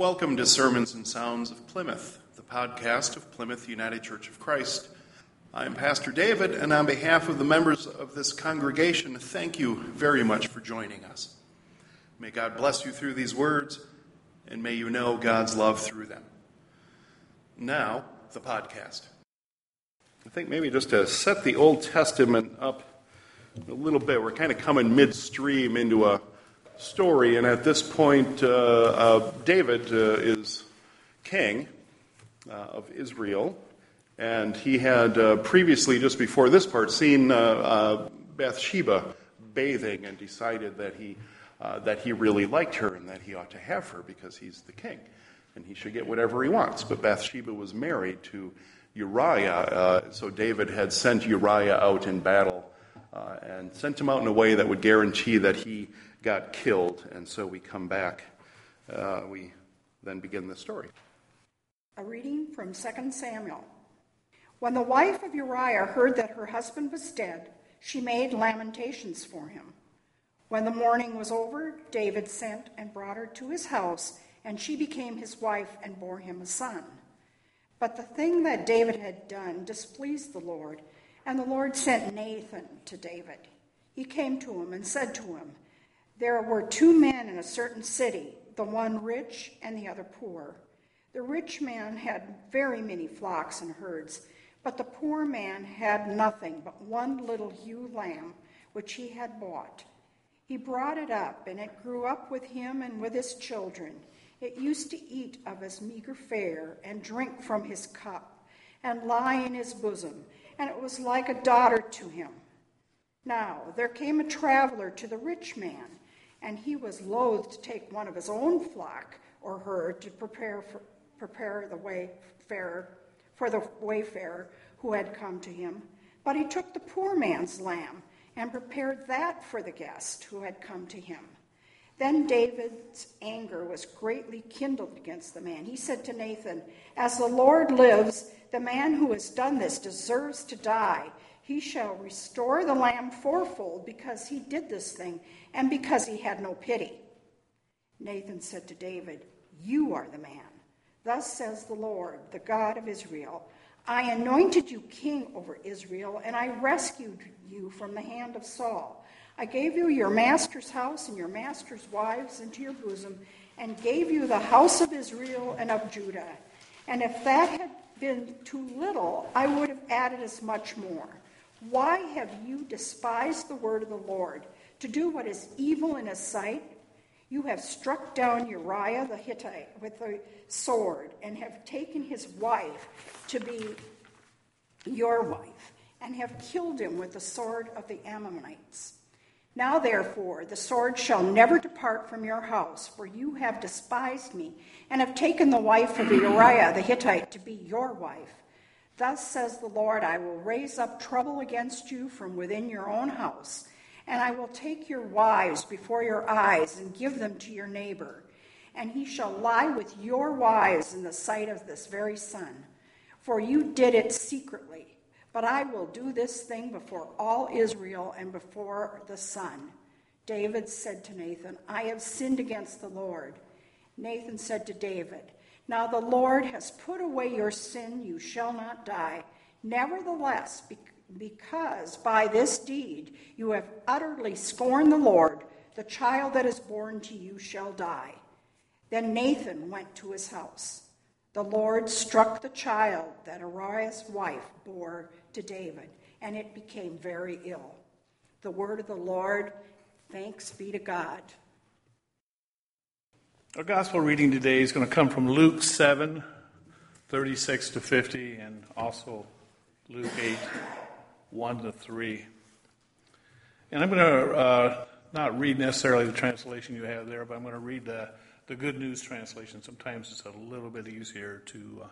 Welcome to Sermons and Sounds of Plymouth, the podcast of Plymouth United Church of Christ. I'm Pastor David, and on behalf of the members of this congregation, thank you very much for joining us. May God bless you through these words, and may you know God's love through them. Now, the podcast. I think maybe just to set the Old Testament up a little bit, we're kind of coming midstream into a story, and at this point, David is king of Israel, and he had previously, just before this part, seen Bathsheba bathing and decided that he really liked her and that he ought to have her because he's the king, and he should get whatever he wants. But Bathsheba was married to Uriah, so David had sent Uriah out in battle and sent him out in a way that would guarantee that he got killed, and so we come back. We then begin the story. A reading from 2 Samuel. When the wife of Uriah heard that her husband was dead, she made lamentations for him. When the mourning was over, David sent and brought her to his house, and she became his wife and bore him a son. But the thing that David had done displeased the Lord, and the Lord sent Nathan to David. He came to him and said to him, "There were two men in a certain city, the one rich and the other poor. The rich man had very many flocks and herds, but the poor man had nothing but one little ewe lamb, which he had bought. He brought it up, and it grew up with him and with his children. It used to eat of his meager fare and drink from his cup and lie in his bosom, and it was like a daughter to him. Now there came a traveler to the rich man, and he was loath to take one of his own flock or herd to prepare the way for the wayfarer who had come to him. But he took the poor man's lamb and prepared that for the guest who had come to him." Then David's anger was greatly kindled against the man. He said to Nathan, "As the Lord lives, the man who has done this deserves to die. He shall restore the lamb fourfold because he did this thing and because he had no pity." Nathan said to David, "You are the man. Thus says the Lord, the God of Israel, I anointed you king over Israel, and I rescued you from the hand of Saul. I gave you your master's house and your master's wives into your bosom, and gave you the house of Israel and of Judah. And if that had been too little, I would have added as much more. Why have you despised the word of the Lord, to do what is evil in his sight? You have struck down Uriah the Hittite with the sword, and have taken his wife to be your wife, and have killed him with the sword of the Ammonites. Now therefore the sword shall never depart from your house, for you have despised me, and have taken the wife of Uriah the Hittite to be your wife. Thus says the Lord, I will raise up trouble against you from within your own house, and I will take your wives before your eyes and give them to your neighbor, and he shall lie with your wives in the sight of this very sun. For you did it secretly, but I will do this thing before all Israel and before the sun." David said to Nathan, "I have sinned against the Lord." Nathan said to David, "Now the Lord has put away your sin, you shall not die. Nevertheless, because by this deed you have utterly scorned the Lord, the child that is born to you shall die." Then Nathan went to his house. The Lord struck the child that Uriah's wife bore to David, and it became very ill. The word of the Lord. Thanks be to God. Our gospel reading today is going to come from Luke 7, 36 to 50, and also Luke 8, 1 to 3. And I'm going to not read necessarily the translation you have there, but I'm going to read the Good News translation. Sometimes it's a little bit easier to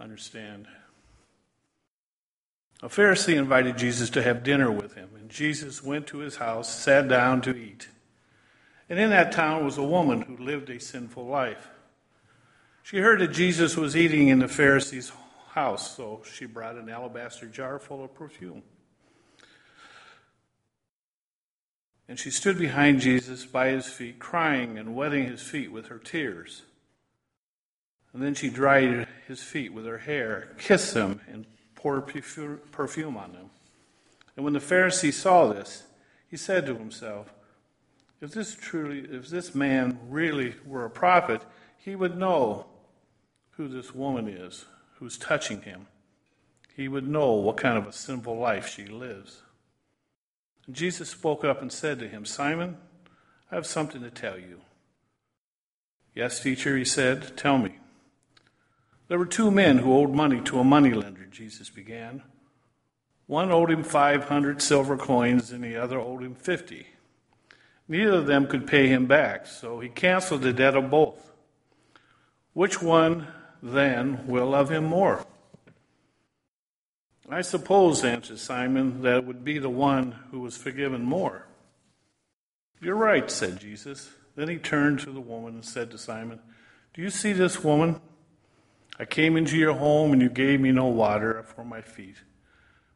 understand. A Pharisee invited Jesus to have dinner with him, and Jesus went to his house, sat down to eat. And in that town was a woman who lived a sinful life. She heard that Jesus was eating in the Pharisee's house, so she brought an alabaster jar full of perfume. And she stood behind Jesus by his feet, crying and wetting his feet with her tears. And then she dried his feet with her hair, kissed him, and poured perfume on them. And when the Pharisee saw this, he said to himself, if this man really were a prophet, he would know who this woman is who's touching him. He would know what kind of a sinful life she lives. And Jesus spoke up and said to him, Simon, I have something to tell you. Yes, teacher, he said, tell me. There were two men who owed money to a moneylender, Jesus began. One owed him 500 silver coins and the other owed him 50. Neither of them could pay him back, so he canceled the debt of both. Which one, then, will love him more? I suppose, answered Simon, that it would be the one who was forgiven more. You're right, said Jesus. Then he turned to the woman and said to Simon, Do you see this woman? I came into your home, and you gave me no water for my feet.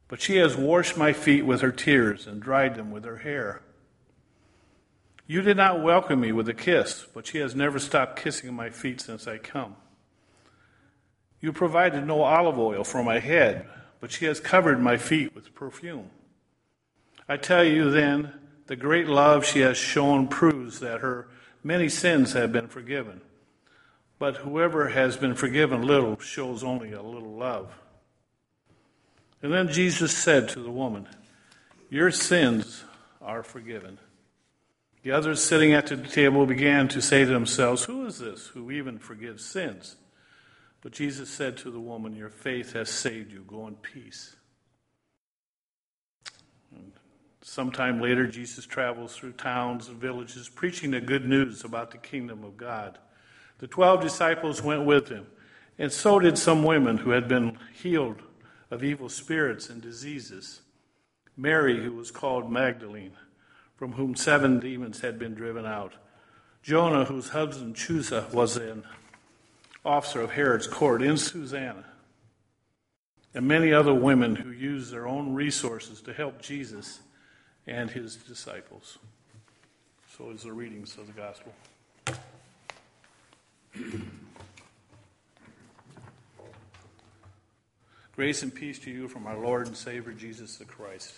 But she has washed my feet with her tears and dried them with her hair. You did not welcome me with a kiss, but she has never stopped kissing my feet since I come. You provided no olive oil for my head, but she has covered my feet with perfume. I tell you then, the great love she has shown proves that her many sins have been forgiven. But whoever has been forgiven little shows only a little love. And then Jesus said to the woman, Your sins are forgiven. The others sitting at the table began to say to themselves, Who is this who even forgives sins? But Jesus said to the woman, Your faith has saved you. Go in peace. And sometime later, Jesus travels through towns and villages, preaching the good news about the kingdom of God. The 12 disciples went with him, and so did some women who had been healed of evil spirits and diseases. Mary, who was called Magdalene, from whom 7 demons had been driven out. Jonah, whose husband Chusa was an officer of Herod's court in Susanna. And many other women who used their own resources to help Jesus and his disciples. So is the readings of the gospel. Grace and peace to you from our Lord and Savior Jesus the Christ.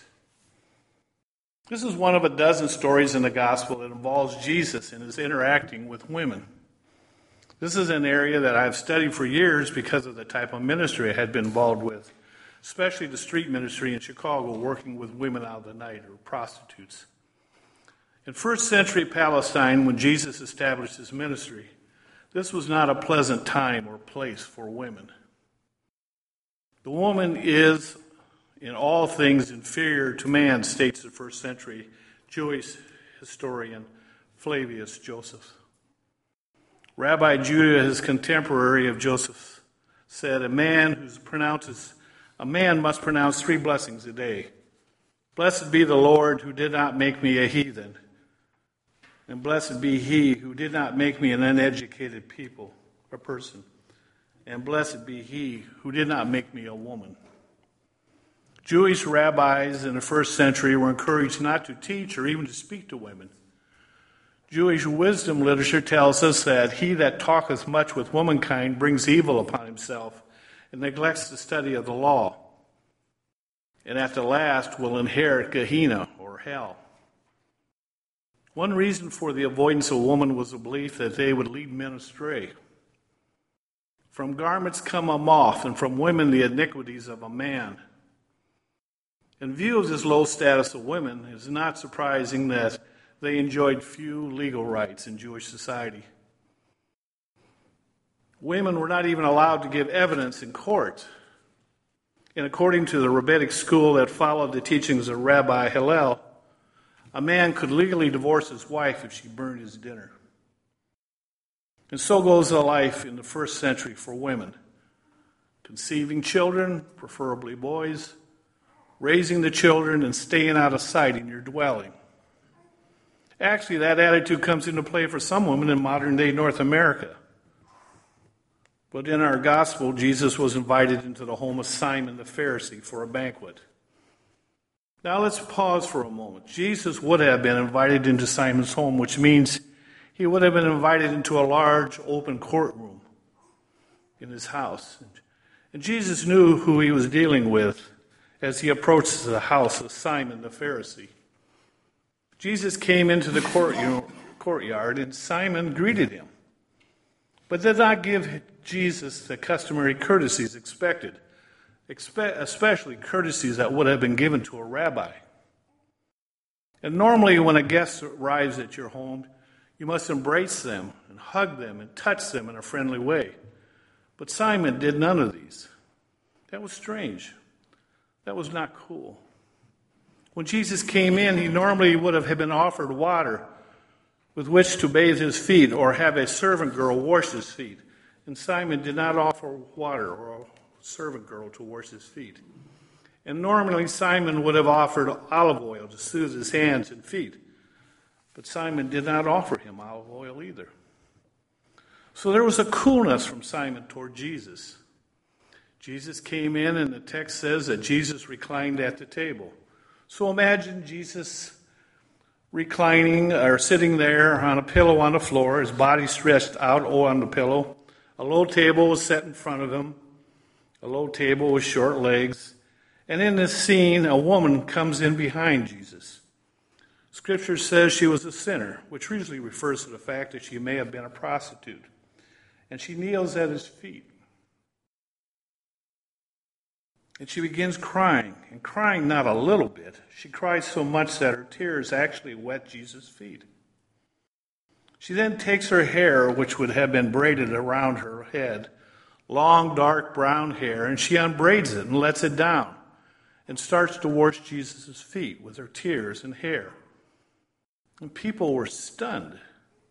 This is one of a dozen stories in the gospel that involves Jesus and his interacting with women. This is an area that I've studied for years because of the type of ministry I had been involved with, especially the street ministry in Chicago, working with women out of the night or prostitutes. In first century Palestine, when Jesus established his ministry, this was not a pleasant time or place for women. The woman is in all things inferior to man, states the first century Jewish historian Flavius Josephus. Rabbi Judah, his contemporary of Joseph, said, A man must pronounce 3 blessings a day. Blessed be the Lord who did not make me a heathen, and blessed be he who did not make me an uneducated people or person, and blessed be he who did not make me a woman. Jewish rabbis in the first century were encouraged not to teach or even to speak to women. Jewish wisdom literature tells us that he that talketh much with womankind brings evil upon himself and neglects the study of the law, and at the last will inherit Gehenna, or hell. One reason for the avoidance of women was the belief that they would lead men astray. From garments come a moth, and from women the iniquities of a man. In view of this low status of women, it is not surprising that they enjoyed few legal rights in Jewish society. Women were not even allowed to give evidence in court. And according to the rabbinic school that followed the teachings of Rabbi Hillel, a man could legally divorce his wife if she burned his dinner. And so goes the life in the first century for women. Conceiving children, preferably boys, raising the children, and staying out of sight in your dwelling. Actually, that attitude comes into play for some women in modern-day North America. But in our gospel, Jesus was invited into the home of Simon the Pharisee for a banquet. Now let's pause for a moment. Jesus would have been invited into Simon's home, which means he would have been invited into a large open courtroom. in his house. And Jesus knew who he was dealing with as he approached the house of Simon the Pharisee. Jesus came into the courtyard, and Simon greeted him, but did not give Jesus the customary courtesies expected, especially courtesies that would have been given to a rabbi. And normally when a guest arrives at your home, you must embrace them and hug them and touch them in a friendly way. But Simon did none of these. That was strange. That was not cool. When Jesus came in, he normally would have been offered water with which to bathe his feet or have a servant girl wash his feet. And Simon did not offer water or a servant girl to wash his feet. And normally Simon would have offered olive oil to soothe his hands and feet. But Simon did not offer him olive oil either. So there was a coolness from Simon toward Jesus. Jesus came in, and the text says that Jesus reclined at the table. So imagine Jesus reclining or sitting there on a pillow on the floor, his body stretched out on the pillow. A low table was set in front of him, a low table with short legs. And in this scene, a woman comes in behind Jesus. Scripture says she was a sinner, which usually refers to the fact that she may have been a prostitute. And she kneels at his feet. And she begins crying, and crying not a little bit. She cries so much that her tears actually wet Jesus' feet. She then takes her hair, which would have been braided around her head, long, dark brown hair, and she unbraids it and lets it down, and starts to wash Jesus' feet with her tears and hair. And people were stunned.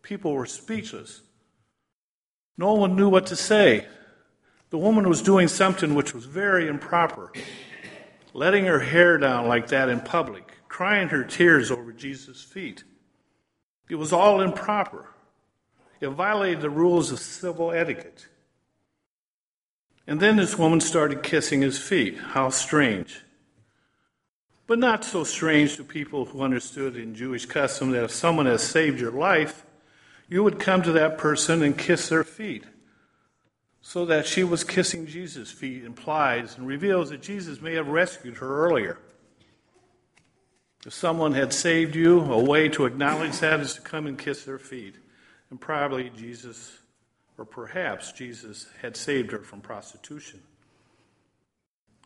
People were speechless. No one knew what to say. The woman was doing something which was very improper, letting her hair down like that in public, crying her tears over Jesus' feet. It was all improper. It violated the rules of civil etiquette. And then this woman started kissing his feet. How strange. But not so strange to people who understood in Jewish custom that if someone has saved your life, you would come to that person and kiss their feet. So that she was kissing Jesus' feet implies and reveals that Jesus may have rescued her earlier. If someone had saved you, a way to acknowledge that is to come and kiss their feet. And probably Jesus, or perhaps Jesus, had saved her from prostitution.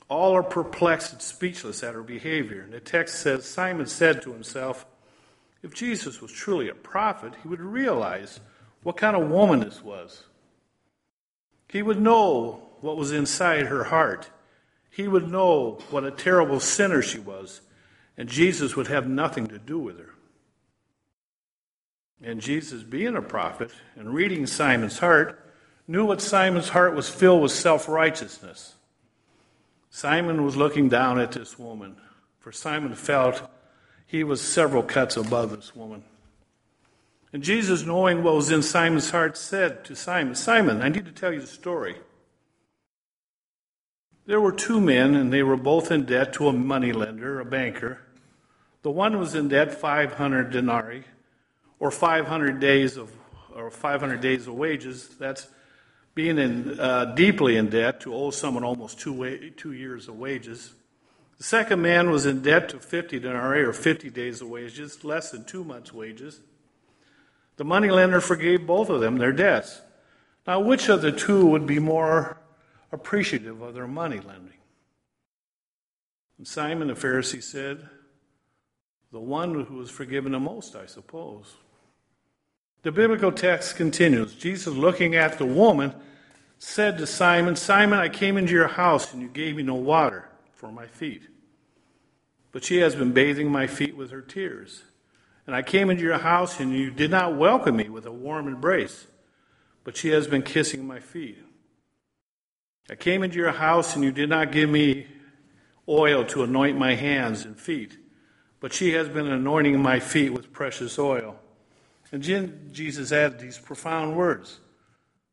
All are perplexed and speechless at her behavior. And the text says, Simon said to himself, if Jesus was truly a prophet, he would realize what kind of woman this was. He would know what was inside her heart. He would know what a terrible sinner she was, and Jesus would have nothing to do with her. And Jesus, being a prophet and reading Simon's heart, knew what Simon's heart was filled with self-righteousness. Simon was looking down at this woman, for Simon felt he was several cuts above this woman. And Jesus, knowing what was in Simon's heart, said to Simon, Simon, I need to tell you the story. There were two men, and they were both in debt to a moneylender, a banker. The one was in debt 500 denarii, or 500 days of wages. That's being deeply in debt to owe someone almost 2 years of wages. The second man was in debt to 50 denarii or 50 days of wages, less than 2 months' wages. The moneylender forgave both of them their debts. Now, which of the two would be more appreciative of their money lending? And Simon the Pharisee said, the one who was forgiven the most, I suppose. The biblical text continues. Jesus, looking at the woman, said to Simon, Simon, I came into your house and you gave me no water for my feet. But she has been bathing my feet with her tears. And I came into your house and you did not welcome me with a warm embrace. But she has been kissing my feet. I came into your house and you did not give me oil to anoint my hands and feet. But she has been anointing my feet with precious oil. And Jesus added these profound words.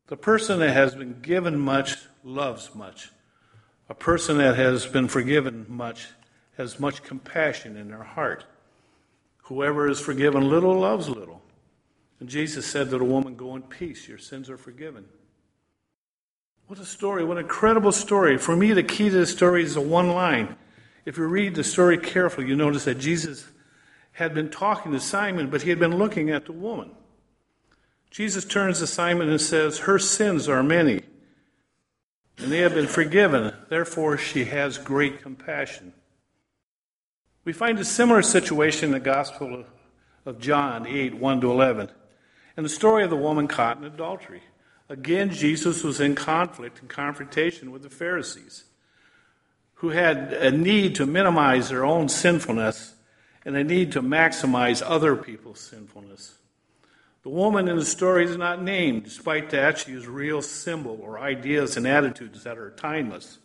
The person that has been given much loves much. A person that has been forgiven much has much compassion in their heart. Whoever is forgiven little loves little. And Jesus said to the woman, go in peace, your sins are forgiven. What a story. What an incredible story. For me, the key to this story is the one line. If you read the story carefully, you notice that Jesus had been talking to Simon, but he had been looking at the woman. Jesus turns to Simon and says, "Her sins are many, and they have been forgiven. Therefore, she has great compassion." We find a similar situation in the Gospel of John 8, 1-11, and the story of the woman caught in adultery. Again, Jesus was in conflict and confrontation with the Pharisees, who had a need to minimize their own sinfulness and a need to maximize other people's sinfulness. The woman in the story is not named. Despite that, she is a real symbol or ideas and attitudes that are timeless.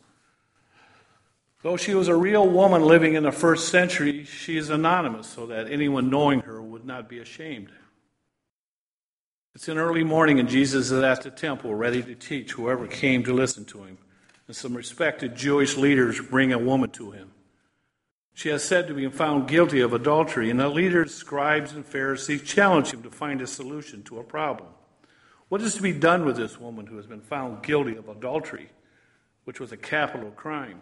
Though she was a real woman living in the first century, she is anonymous so that anyone knowing her would not be ashamed. It's an early morning and Jesus is at the temple ready to teach whoever came to listen to him. And some respected Jewish leaders bring a woman to him. She has said to be found guilty of adultery, and the leaders, scribes, and Pharisees challenge him to find a solution to a problem. What is to be done with this woman who has been found guilty of adultery, which was a capital crime?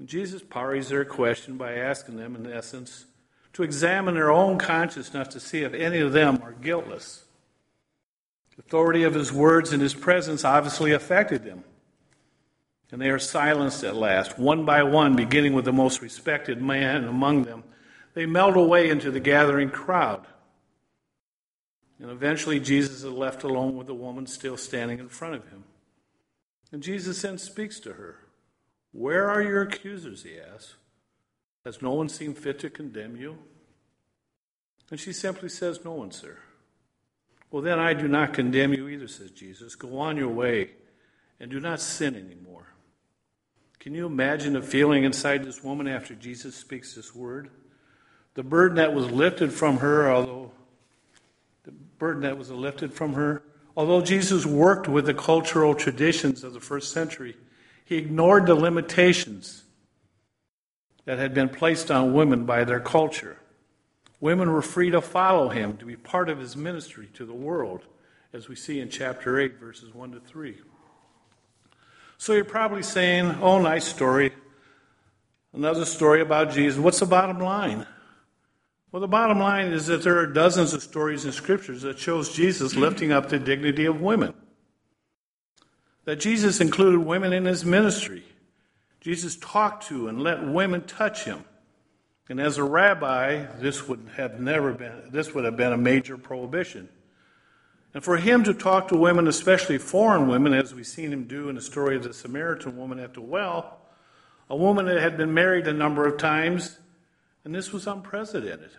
And Jesus parries their question by asking them, in essence, to examine their own consciousness to see if any of them are guiltless. The authority of his words and his presence obviously affected them. And they are silenced at last, one by one, beginning with the most respected man among them. They melt away into the gathering crowd. And eventually Jesus is left alone with the woman still standing in front of him. And Jesus then speaks to her. "Where are your accusers?" he asks. "Has no one seen fit to condemn you?" And she simply says, "No one, sir." "Well, then I do not condemn you either," says Jesus. "Go on your way and do not sin anymore." Can you imagine the feeling inside this woman after Jesus speaks this word? The burden that was lifted from her, although Jesus worked with the cultural traditions of the first century, he ignored the limitations that had been placed on women by their culture. Women were free to follow him, to be part of his ministry to the world, as we see in chapter 8, verses 1-3. So you're probably saying, "Oh, nice story. Another story about Jesus. What's the bottom line?" Well, the bottom line is that there are dozens of stories in scriptures that shows Jesus lifting up the dignity of women. That Jesus included women in his ministry. Jesus talked to and let women touch him. And as a rabbi, this would have been a major prohibition. And for him to talk to women, especially foreign women, as we've seen him do in the story of the Samaritan woman at the well, a woman that had been married a number of times, and this was unprecedented.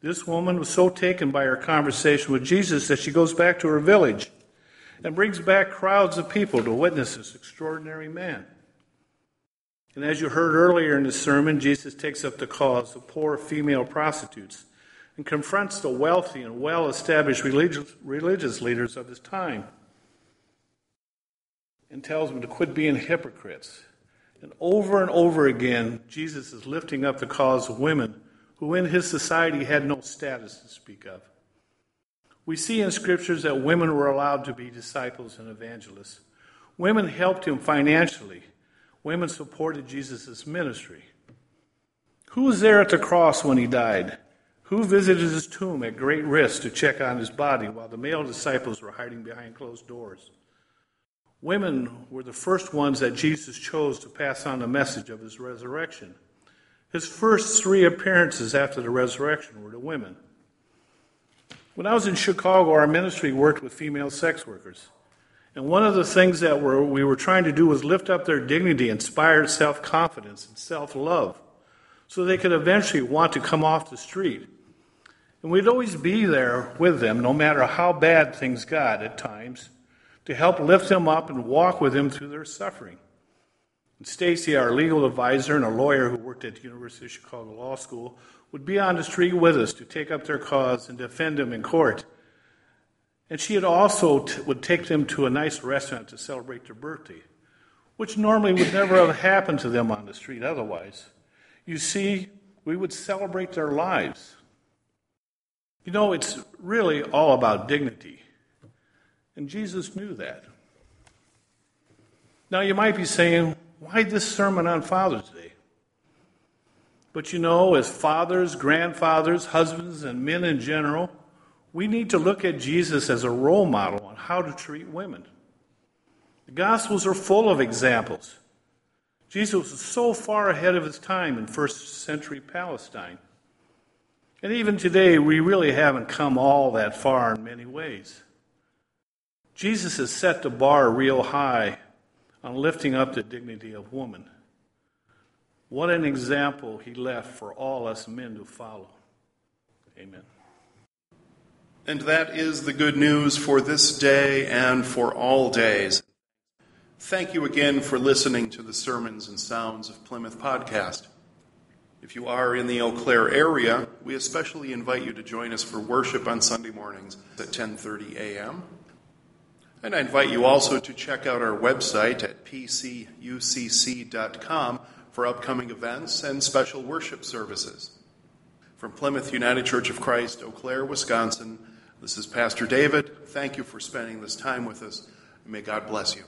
This woman was so taken by her conversation with Jesus that she goes back to her village and brings back crowds of people to witness this extraordinary man. And as you heard earlier in the sermon, Jesus takes up the cause of poor female prostitutes and confronts the wealthy and well-established religious leaders of his time and tells them to quit being hypocrites. And over again, Jesus is lifting up the cause of women who in his society had no status to speak of. We see in scriptures that women were allowed to be disciples and evangelists. Women helped him financially. Women supported Jesus' ministry. Who was there at the cross when he died? Who visited his tomb at great risk to check on his body while the male disciples were hiding behind closed doors? Women were the first ones that Jesus chose to pass on the message of his resurrection. His first three appearances after the resurrection were to women. When I was in Chicago, our ministry worked with female sex workers. And one of the things that we were trying to do was lift up their dignity, inspire self-confidence and self-love, so they could eventually want to come off the street. And we'd always be there with them, no matter how bad things got at times, to help lift them up and walk with them through their suffering. And Stacy, our legal advisor and a lawyer who worked at the University of Chicago Law School, would be on the street with us to take up their cause and defend them in court. And she would take them to a nice restaurant to celebrate their birthday, which normally would never have happened to them on the street otherwise. You see, we would celebrate their lives. You know, it's really all about dignity. And Jesus knew that. Now, you might be saying, why this sermon on Father's Day? But you know, as fathers, grandfathers, husbands, and men in general, we need to look at Jesus as a role model on how to treat women. The Gospels are full of examples. Jesus was so far ahead of his time in first century Palestine. And even today, we really haven't come all that far in many ways. Jesus has set the bar real high on lifting up the dignity of woman. What an example he left for all us men to follow. Amen. And that is the good news for this day and for all days. Thank you again for listening to the Sermons and Sounds of Plymouth podcast. If you are in the Eau Claire area, we especially invite you to join us for worship on Sunday mornings at 10:30 a.m. And I invite you also to check out our website at pcucc.com for upcoming events and special worship services. From Plymouth United Church of Christ, Eau Claire, Wisconsin, this is Pastor David. Thank you for spending this time with us. May God bless you.